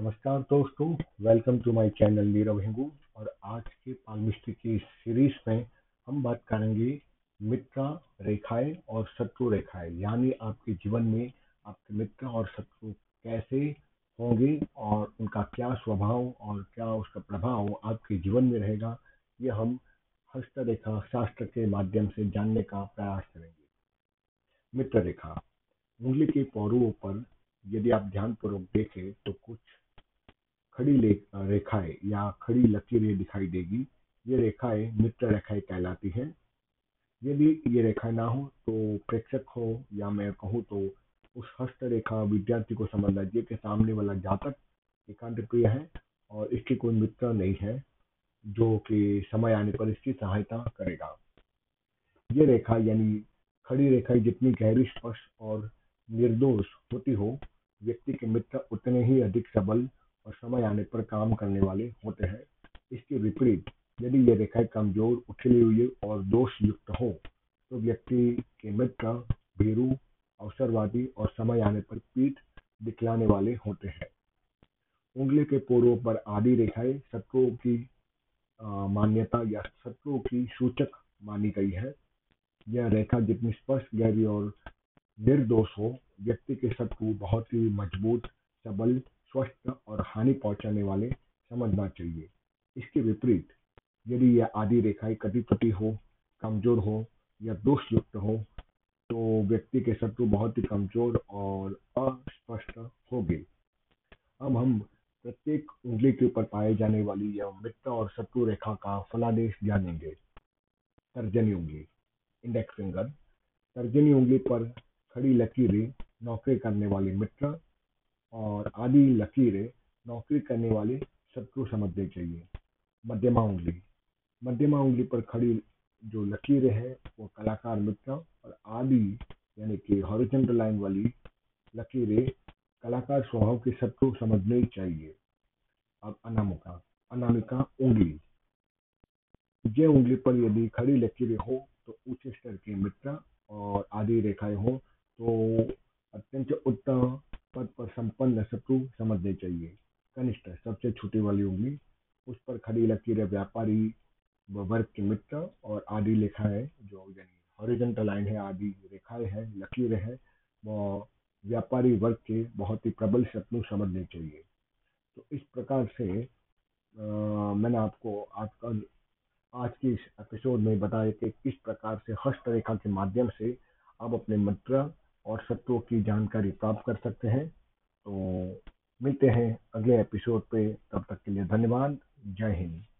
नमस्कार दोस्तों, welcome to my channel Neeraj Bhigu. और आज के पागमिस्ट्री की सीरीज में हम बात करेंगे मित्र रेखाएं और शत्रु रेखाएं, यानी आपके जीवन में आपके मित्र और शत्रु कैसे होंगे और उनका क्या स्वभाव और क्या उसका प्रभाव आपके जीवन में रहेगा। ये हम हस्तरेखा शास्त्र के माध्यम से जानने का प्रयास करेंगे। मित्र रेखा उंगली के पौरुओं पर यदि आप ध्यानपूर्वक देखें तो कुछ खड़ी रेखाएं या खड़ी लकीरें दिखाई देगी। ये रेखाएं मित्र रेखाएं कहलाती हैं। यदि ये रेखा ना हो तो प्रेक्षक हो या मैं कहूँ तो उस हस्त रेखा विद्यार्थी को समझना चाहिए कि सामने वाला जातक एकांत प्रिय है और इसके कोई मित्र नहीं है जो कि समय आने पर इसकी सहायता करेगा। ये रेखा यानी खड़ी रेखाएं जितनी गहरी, स्पष्ट और निर्दोष होती हो, व्यक्ति के मित्र उतने ही अधिक सबल और समय आने पर काम करने वाले होते हैं। इसके विपरीत यदि ये रेखाएं कमजोर, उछली हुई और दोष युक्त हो तो व्यक्ति के मित्र भीरू, अवसरवादी और समय आने पर पीठ दिखलाने वाले होते हैं। उंगली के पोरों पर आधी रेखाएं शत्रुओं की मान्यता या शत्रुओं की सूचक मानी गई है। यह रेखा जितनी स्पष्ट, गहरी और निर्दोष हो, व्यक्ति के शत्रु बहुत ही मजबूत, सबल, स्वस्थ और हानि पहुंचाने वाले समझना चाहिए। इसके विपरीत यदि यह आधी रेखाएं कटी-पटी हो, कमजोर हो या दोषयुक्त हो तो व्यक्ति के शत्रु बहुत ही कमजोर और अस्पष्ट होंगे। अब हम प्रत्येक उंगली के ऊपर पाए जाने वाली यह मित्र और शत्रु रेखा का फलादेश जानेंगे। तर्जनी उंगली, इंडेक्स फिंगर। तर्जनी उंगली पर खड़ी लकीरें नौकरी करने वाले मित्र और आधी लकीरें नौकरी करने वाले शत्रु समझने चाहिए। मध्यमा उंगली। मध्यमा उंगली पर खड़ी जो लकीरें हैं वो कलाकार मित्र और आधी यानी कि हॉरिजॉन्टल लाइन वाली लकीरें कलाकार स्वभाव के शत्रु समझने चाहिए। अब अनामिका, अनामिका उंगली। ये उंगली पर यदि खड़ी लकीरें हो तो ऊंचे स्तर के मित्र और आधी रेखाएं हो तो अत्यंत उच्च पद पर संपन्न शत्रु समझने चाहिए। कनिष्ठ, सबसे छोटी वाली उंगली, उस पर खड़ी लकीरें व्यापारी वर्ग के मित्र और आधी रेखाएं जो यानी हॉरिजॉन्टल लाइन है, आधी रेखाएं हैं, लकीरें हैं, वो व्यापारी वर्ग के बहुत ही प्रबल शत्रु समझने चाहिए। तो इस प्रकार से मैंने आपको आज के इस एपिसोड में बताया कि किस प्रकार से हस्त रेखा के माध्यम से आप अपने मित्र और शत्रुओं की जानकारी प्राप्त कर सकते हैं। तो मिलते हैं अगले एपिसोड पे, तब तक के लिए धन्यवाद। जय हिंद।